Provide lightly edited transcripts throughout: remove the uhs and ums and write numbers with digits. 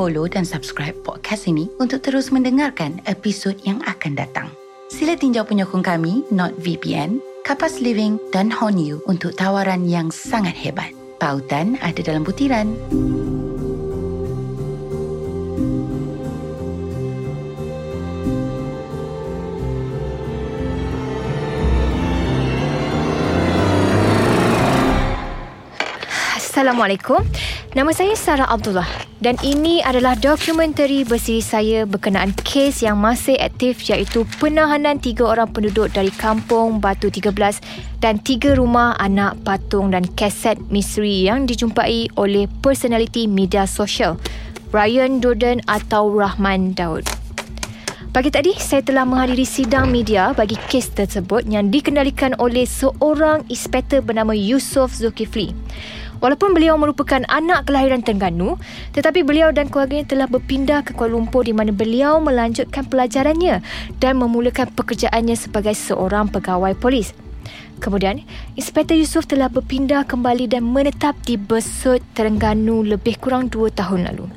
follow dan subscribe podcast ini untuk terus mendengarkan episod yang akan datang. Sila tinjau penyokong kami, NordVPN, Kapas Living dan Honyu untuk tawaran yang sangat hebat. Pautan ada dalam butiran. Assalamualaikum. Nama saya Sarah Abdullah dan ini adalah dokumentari bersiri saya berkenaan kes yang masih aktif, iaitu penahanan 3 orang penduduk dari Kampung Batu 13 dan 3 rumah anak patung dan kaset misteri yang dijumpai oleh personaliti media sosial Ryan atau Rahman Daud. Pagi tadi, saya telah menghadiri sidang media bagi kes tersebut yang dikendalikan oleh seorang inspektor bernama Yusof Zulkifli. Walaupun beliau merupakan anak kelahiran Terengganu, tetapi beliau dan keluarganya telah berpindah ke Kuala Lumpur di mana beliau melanjutkan pelajarannya dan memulakan pekerjaannya sebagai seorang pegawai polis. Kemudian, Inspektor Yusof telah berpindah kembali dan menetap di Besut, Terengganu lebih kurang 2 tahun lalu.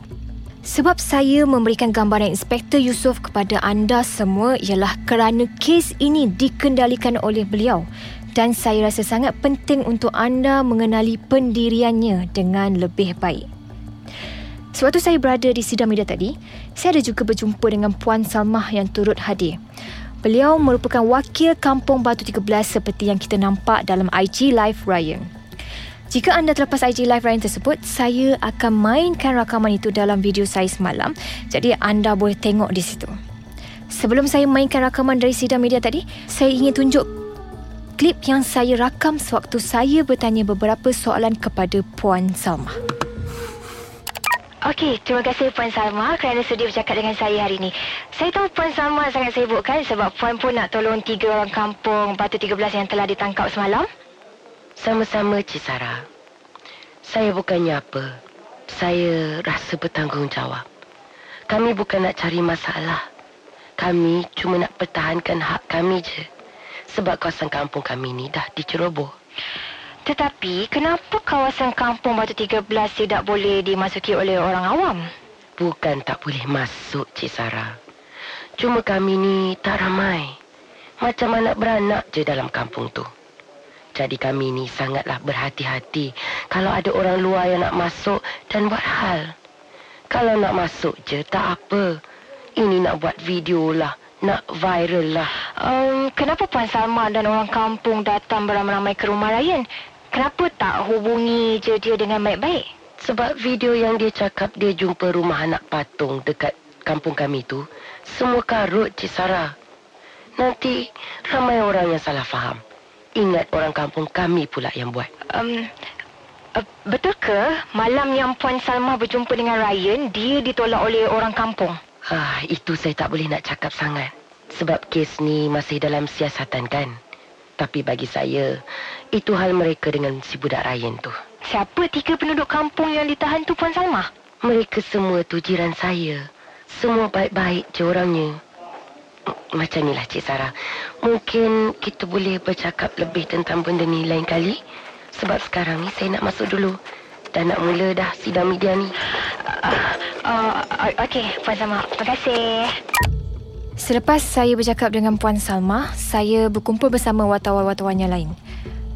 Sebab saya memberikan gambaran Inspektor Yusof kepada anda semua ialah kerana kes ini dikendalikan oleh beliau. Dan saya rasa sangat penting untuk anda mengenali pendiriannya dengan lebih baik. Sewaktu saya berada di sidang media tadi, saya ada juga berjumpa dengan Puan Salmah yang turut hadir. Beliau merupakan wakil Kampung Batu 13 seperti yang kita nampak dalam IG Live Ryan. Jika anda terlepas IG Live Ryan tersebut, saya akan mainkan rakaman itu dalam video saya semalam. Jadi anda boleh tengok di situ. Sebelum saya mainkan rakaman dari sidang media tadi, saya ingin tunjuk klip yang saya rakam sewaktu saya bertanya beberapa soalan kepada Puan Salmah. Okey, terima kasih Puan Salmah kerana sudi bercakap dengan saya hari ini. Saya tahu Puan Salmah sangat sibuk kan, sebab Puan pun nak tolong 3 orang kampung Batu 13 yang telah ditangkap semalam. Sama-sama Cik Sarah. Saya bukannya apa. Saya rasa bertanggungjawab. Kami bukan nak cari masalah. Kami cuma nak pertahankan hak kami je. Sebab kawasan kampung kami ni dah diceroboh. Tetapi, kenapa kawasan kampung Batu 13 tidak boleh dimasuki oleh orang awam? Bukan tak boleh masuk, Cik Sarah. Cuma kami ni tak ramai. Macam anak beranak je dalam kampung tu. Jadi kami ni sangatlah berhati-hati kalau ada orang luar yang nak masuk dan buat hal. Kalau nak masuk je, tak apa. Ini nak buat video lah. Nak viral lah. Kenapa Puan Salmah dan orang kampung datang beramai-ramai ke rumah Ryan? Kenapa tak hubungi je dia dengan baik-baik? Sebab video yang dia cakap dia jumpa rumah anak patung dekat kampung kami tu, semua karut Cik Sarah. Nanti ramai orang yang salah faham. Ingat orang kampung kami pula yang buat. Betul ke malam yang Puan Salmah berjumpa dengan Ryan, dia ditolak oleh orang kampung? Itu saya tak boleh nak cakap sangat. Sebab kes ni masih dalam siasatan kan. Tapi bagi saya, itu hal mereka dengan si budak Ryan tu. Siapa 3 penduduk kampung yang ditahan tu Puan Salmah? Mereka semua tu jiran saya. Semua baik-baik je orangnya. Macam ni lah Cik Sarah. Mungkin kita boleh bercakap lebih tentang benda ni lain kali. Sebab sekarang ni saya nak masuk dulu. Dah nak mula dah sidang media ni. Okey, Puan Salmah. Terima kasih. Selepas saya bercakap dengan Puan Salmah, saya berkumpul bersama wartawan-wartawan yang lain.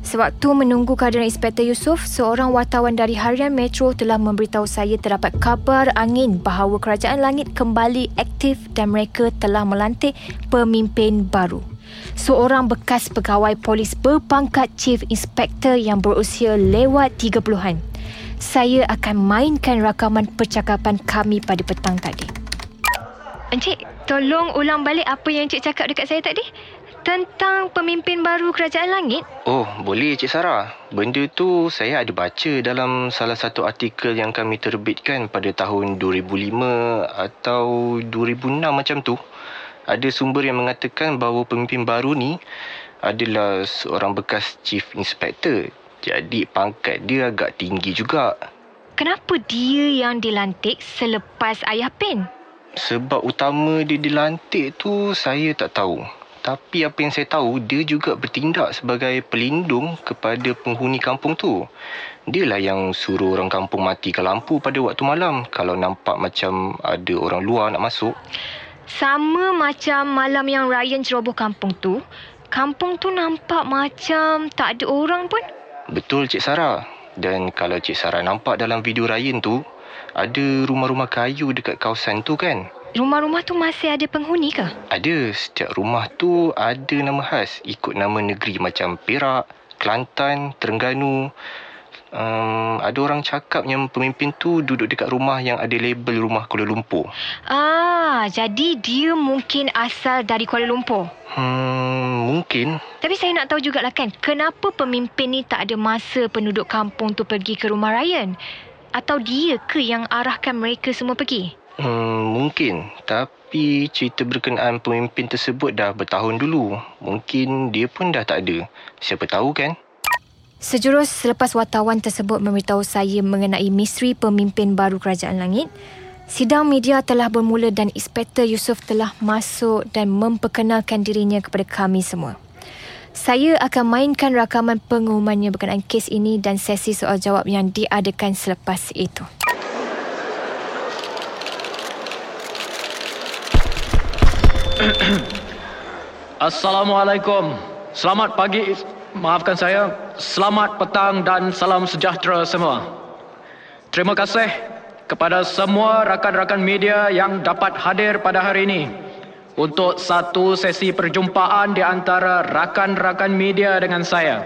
Sewaktu menunggu kehadiran Inspektor Yusof, seorang wartawan dari Harian Metro telah memberitahu saya terdapat kabar angin bahawa Kerajaan Langit kembali aktif dan mereka telah melantik pemimpin baru. Seorang bekas pegawai polis berpangkat Chief Inspector yang berusia lewat 30-an. Saya akan mainkan rakaman percakapan kami pada petang tadi. Encik, tolong ulang balik apa yang Encik cakap dekat saya tadi tentang pemimpin baru Kerajaan Langit. Oh, boleh Encik Sarah. Benda tu saya ada baca dalam salah satu artikel yang kami terbitkan pada tahun 2005 atau 2006 macam tu. Ada sumber yang mengatakan bahawa pemimpin baru ni adalah seorang bekas Chief Inspector. Jadi pangkat dia agak tinggi juga. Kenapa dia yang dilantik selepas Ayah Pin? Sebab utama dia dilantik tu saya tak tahu. Tapi apa yang saya tahu, dia juga bertindak sebagai pelindung kepada penghuni kampung tu. Dialah yang suruh orang kampung matikan lampu pada waktu malam kalau nampak macam ada orang luar nak masuk. Sama macam malam yang Ryan ceroboh kampung tu nampak macam tak ada orang pun. Betul, Cik Sarah. Dan kalau Cik Sarah nampak dalam video Ryan tu, ada rumah-rumah kayu dekat kawasan tu kan? Rumah-rumah tu masih ada penghuni ke? Ada. Setiap rumah tu ada nama khas ikut nama negeri macam Perak, Kelantan, Terengganu. Ada orang cakap yang pemimpin tu duduk dekat rumah yang ada label rumah Kuala Lumpur. Ah, jadi dia mungkin asal dari Kuala Lumpur? Mungkin. Tapi saya nak tahu jugalah kan, kenapa pemimpin ni tak ada masa penduduk kampung tu pergi ke rumah Ryan? Atau dia ke yang arahkan mereka semua pergi? Mungkin. Tapi cerita berkenaan pemimpin tersebut dah bertahun dulu. Mungkin dia pun dah tak ada. Siapa tahu kan? Sejurus selepas wartawan tersebut memberitahu saya mengenai misteri pemimpin baru Kerajaan Langit, sidang media telah bermula dan Inspektor Yusof telah masuk dan memperkenalkan dirinya kepada kami semua. Saya akan mainkan rakaman pengumumannya berkenaan kes ini dan sesi soal jawab yang diadakan selepas itu. Assalamualaikum. Selamat pagi. Maafkan saya, selamat petang dan salam sejahtera semua. Terima kasih kepada semua rakan-rakan media yang dapat hadir pada hari ini untuk satu sesi perjumpaan di antara rakan-rakan media dengan saya.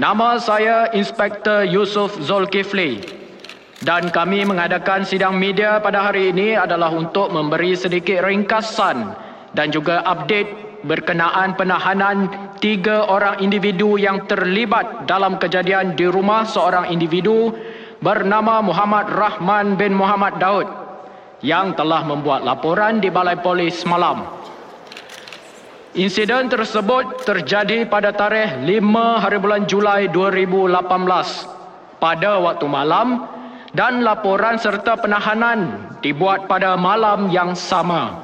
Nama saya Inspektor Yusof Zulkifli dan kami mengadakan sidang media pada hari ini adalah untuk memberi sedikit ringkasan dan juga update berkenaan penahanan 3 orang individu yang terlibat dalam kejadian di rumah seorang individu bernama Muhammad Rahman bin Muhammad Daud yang telah membuat laporan di Balai Polis semalam. Insiden tersebut terjadi pada tarikh 5 hari bulan Julai 2018 pada waktu malam dan laporan serta penahanan dibuat pada malam yang sama.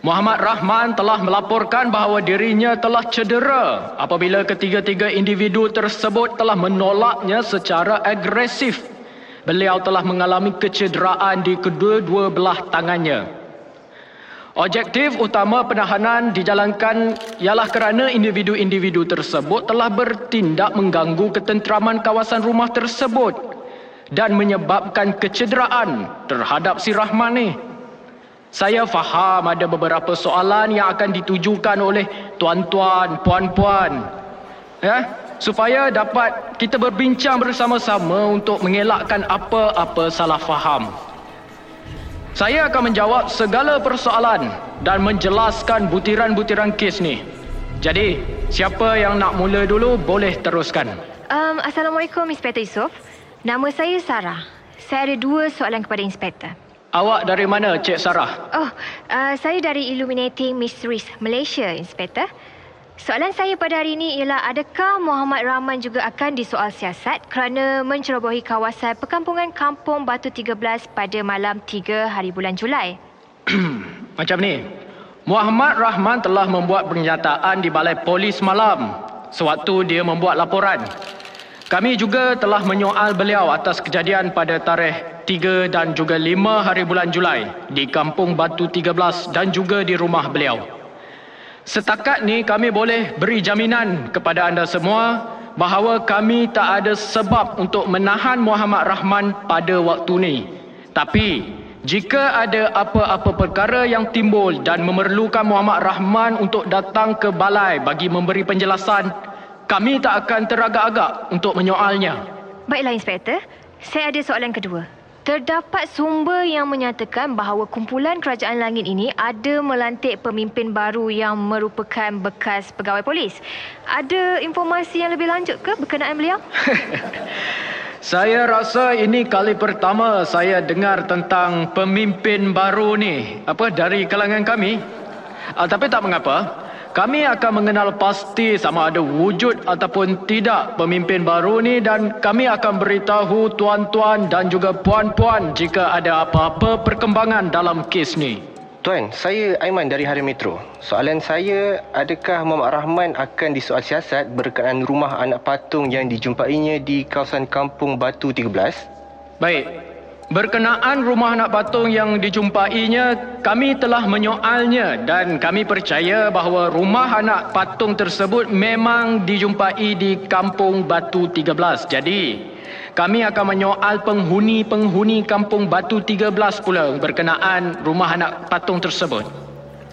Muhammad Rahman telah melaporkan bahawa dirinya telah cedera apabila ketiga-tiga individu tersebut telah menolaknya secara agresif. Beliau telah mengalami kecederaan di kedua-dua belah tangannya. Objektif utama penahanan dijalankan ialah kerana individu-individu tersebut telah bertindak mengganggu ketenteraman kawasan rumah tersebut dan menyebabkan kecederaan terhadap si Rahman ni. Saya faham ada beberapa soalan yang akan ditujukan oleh tuan-tuan, puan-puan. Supaya dapat kita berbincang bersama-sama untuk mengelakkan apa-apa salah faham. Saya akan menjawab segala persoalan dan menjelaskan butiran-butiran kes ni. Jadi, siapa yang nak mula dulu boleh teruskan. Assalamualaikum, Inspektor Yusof. Nama saya Sarah. Saya ada 2 soalan kepada Inspektor. Awak dari mana, Cik Sarah? Saya dari Illuminating Mysteries Malaysia, Inspektor. Soalan saya pada hari ini ialah adakah Muhammad Rahman juga akan disoal siasat kerana mencerobohi kawasan perkampungan Kampung Batu 13 pada malam 3 hari bulan Julai? Macam ni, Muhammad Rahman telah membuat pernyataan di Balai Polis malam sewaktu dia membuat laporan. Kami juga telah menyoal beliau atas kejadian pada tarikh 3 dan juga 5 hari bulan Julai di Kampung Batu 13 dan juga di rumah beliau. Setakat ni kami boleh beri jaminan kepada anda semua bahawa kami tak ada sebab untuk menahan Muhammad Rahman pada waktu ni. Tapi jika ada apa-apa perkara yang timbul dan memerlukan Muhammad Rahman untuk datang ke balai bagi memberi penjelasan, kami tak akan teragak-agak untuk menyoalnya. Baiklah, Inspektor. Saya ada soalan kedua. Terdapat sumber yang menyatakan bahawa kumpulan Kerajaan Langit ini ada melantik pemimpin baru yang merupakan bekas pegawai polis. Ada informasi yang lebih lanjut ke berkenaan beliau? Saya rasa ini kali pertama saya dengar tentang pemimpin baru ni. Apa, dari kalangan kami? Tapi tak mengapa. Kami akan mengenal pasti sama ada wujud ataupun tidak pemimpin baru ni dan kami akan beritahu tuan-tuan dan juga puan-puan jika ada apa-apa perkembangan dalam kes ni. Tuan, saya Aiman dari Harian Metro. Soalan saya, adakah Muhammad Rahman akan disoal siasat berkenaan rumah anak patung yang dijumpainya di kawasan Kampung Batu 13? Baik. Berkenaan rumah anak patung yang dijumpainya, kami telah menyoalnya dan kami percaya bahawa rumah anak patung tersebut memang dijumpai di Kampung Batu 13. Jadi, kami akan menyoal penghuni-penghuni Kampung Batu 13 pula berkenaan rumah anak patung tersebut.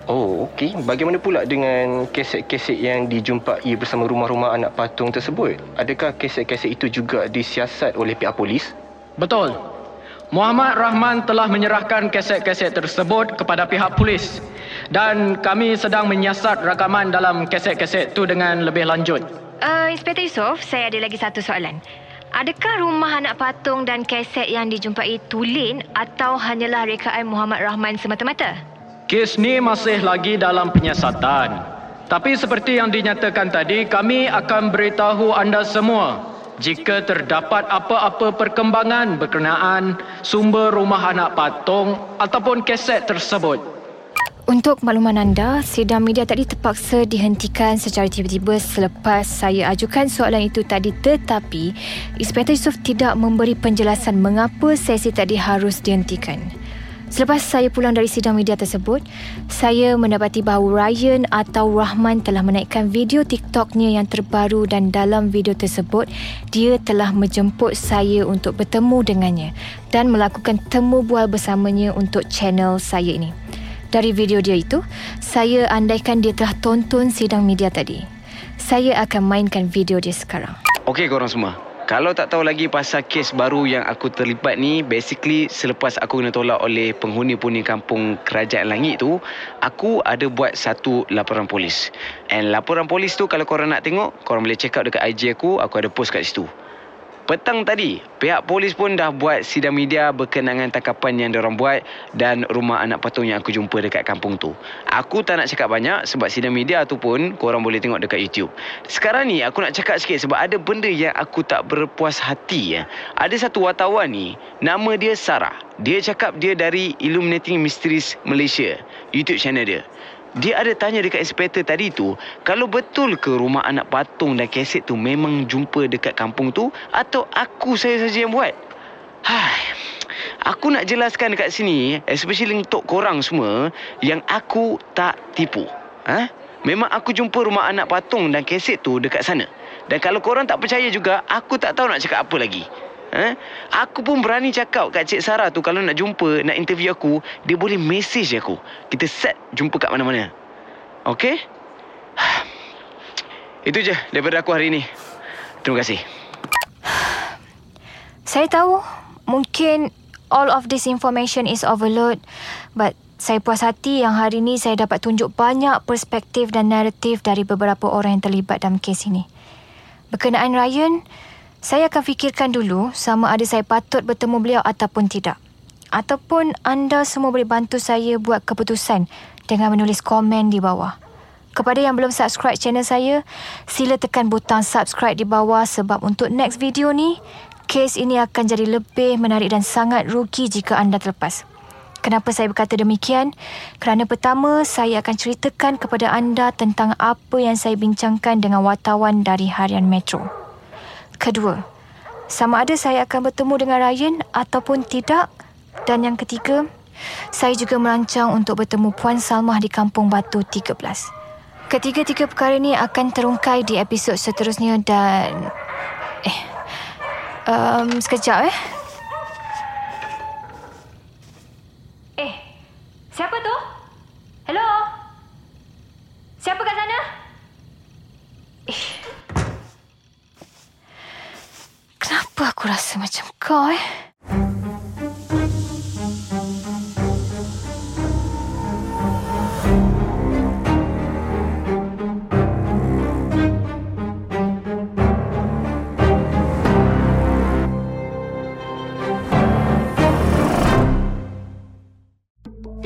Oh, okey. Bagaimana pula dengan keset-keset yang dijumpai bersama rumah-rumah anak patung tersebut? Adakah keset-keset itu juga disiasat oleh pihak polis? Betul. Muhammad Rahman telah menyerahkan keset-keset tersebut kepada pihak polis dan kami sedang menyiasat rakaman dalam keset-keset itu dengan lebih lanjut. Inspektor Yusof, saya ada lagi satu soalan. Adakah rumah anak patung dan keset yang dijumpai tulen atau hanyalah rekaan Muhammad Rahman semata-mata? Kes ni masih lagi dalam penyiasatan. Tapi seperti yang dinyatakan tadi, kami akan beritahu anda semua jika terdapat apa-apa perkembangan berkenaan sumber rumah anak patung ataupun keset tersebut. Untuk makluman anda, sidang media tadi terpaksa dihentikan secara tiba-tiba selepas saya ajukan soalan itu tadi, tetapi Inspektor Yusof tidak memberi penjelasan mengapa sesi tadi harus dihentikan. Selepas saya pulang dari sidang media tersebut, saya mendapati bahawa Ryan atau Rahman telah menaikkan video TikToknya yang terbaru dan dalam video tersebut, dia telah menjemput saya untuk bertemu dengannya dan melakukan temu bual bersamanya untuk channel saya ini. Dari video dia itu, saya andaikan dia telah tonton sidang media tadi. Saya akan mainkan video dia sekarang. Okey korang semua, kalau tak tahu lagi pasal kes baru yang aku terlibat ni, basically selepas aku kena tolak oleh penghuni-penghuni Kampung Kerajaan Langit tu, aku ada buat satu laporan polis. And laporan polis tu kalau korang nak tengok, korang boleh check out dekat IG aku ada post kat situ. Petang tadi, pihak polis pun dah buat sidang media berkenangan tangkapan yang diorang buat dan rumah anak patung yang aku jumpa dekat kampung tu. Aku tak nak cakap banyak sebab sidang media tu pun korang boleh tengok dekat YouTube. Sekarang ni aku nak cakap sikit sebab ada benda yang aku tak berpuas hati. Ada satu wartawan ni, nama dia Sarah. Dia cakap dia dari Illuminating Mysteries Malaysia, YouTube channel dia. Dia ada tanya dekat inspektor tadi tu, kalau betul ke rumah anak patung dan keset tu memang jumpa dekat kampung tu atau aku saya saja yang buat? Aku nak jelaskan dekat sini, especially untuk korang semua, yang aku tak tipu. Memang aku jumpa rumah anak patung dan keset tu dekat sana. Dan kalau korang tak percaya juga, aku tak tahu nak cakap apa lagi. Aku pun berani cakap kat Cik Sarah tu, kalau nak jumpa, nak interview aku, dia boleh message aku. Kita set jumpa kat mana-mana. Okey? Itu je daripada aku hari ini. Terima kasih. Saya tahu mungkin all of this information is overload, but saya puas hati yang hari ini saya dapat tunjuk banyak perspektif dan naratif dari beberapa orang yang terlibat dalam kes ini. Berkenaan Ryan, saya akan fikirkan dulu sama ada saya patut bertemu beliau ataupun tidak. Ataupun anda semua boleh bantu saya buat keputusan dengan menulis komen di bawah. Kepada yang belum subscribe channel saya, sila tekan butang subscribe di bawah sebab untuk next video ni, kes ini akan jadi lebih menarik dan sangat rugi jika anda terlepas. Kenapa saya berkata demikian? Kerana pertama, saya akan ceritakan kepada anda tentang apa yang saya bincangkan dengan wartawan dari Harian Metro. Kedua, sama ada saya akan bertemu dengan Ryan ataupun tidak. Dan yang ketiga, saya juga merancang untuk bertemu Puan Salmah di Kampung Batu 13. Ketiga-tiga perkara ini akan terungkai di episod seterusnya dan... sekejap. Siapa tu? Hello? Siapa kat sana? Kenapa aku rasa macam kau,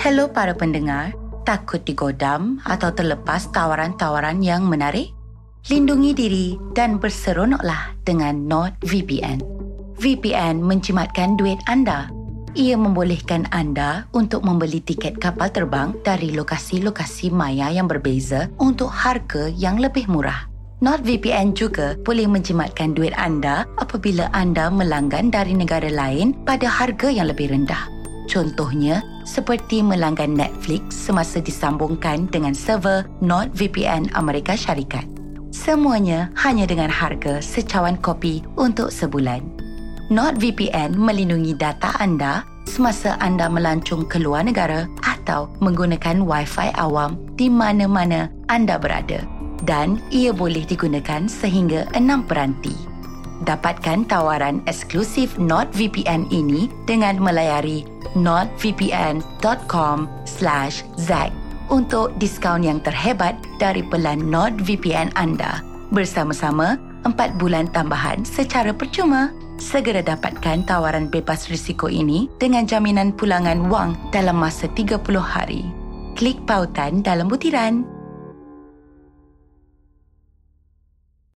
Hello para pendengar. Takut digodam atau terlepas tawaran-tawaran yang menarik? Lindungi diri dan berseronoklah dengan NordVPN. VPN menjimatkan duit anda. Ia membolehkan anda untuk membeli tiket kapal terbang dari lokasi-lokasi maya yang berbeza untuk harga yang lebih murah. NordVPN juga boleh menjimatkan duit anda apabila anda melanggan dari negara lain pada harga yang lebih rendah. Contohnya, seperti melanggan Netflix semasa disambungkan dengan server NordVPN Amerika Syarikat. Semuanya hanya dengan harga secawan kopi untuk sebulan. NordVPN melindungi data anda semasa anda melancung ke luar negara atau menggunakan Wi-Fi awam di mana-mana anda berada, dan ia boleh digunakan sehingga 6 peranti. Dapatkan tawaran eksklusif NordVPN ini dengan melayari nordvpn.com/zack untuk diskaun yang terhebat dari pelan NordVPN anda bersama-sama 4 bulan tambahan secara percuma. Segera dapatkan tawaran bebas risiko ini dengan jaminan pulangan wang dalam masa 30 hari. Klik pautan dalam butiran.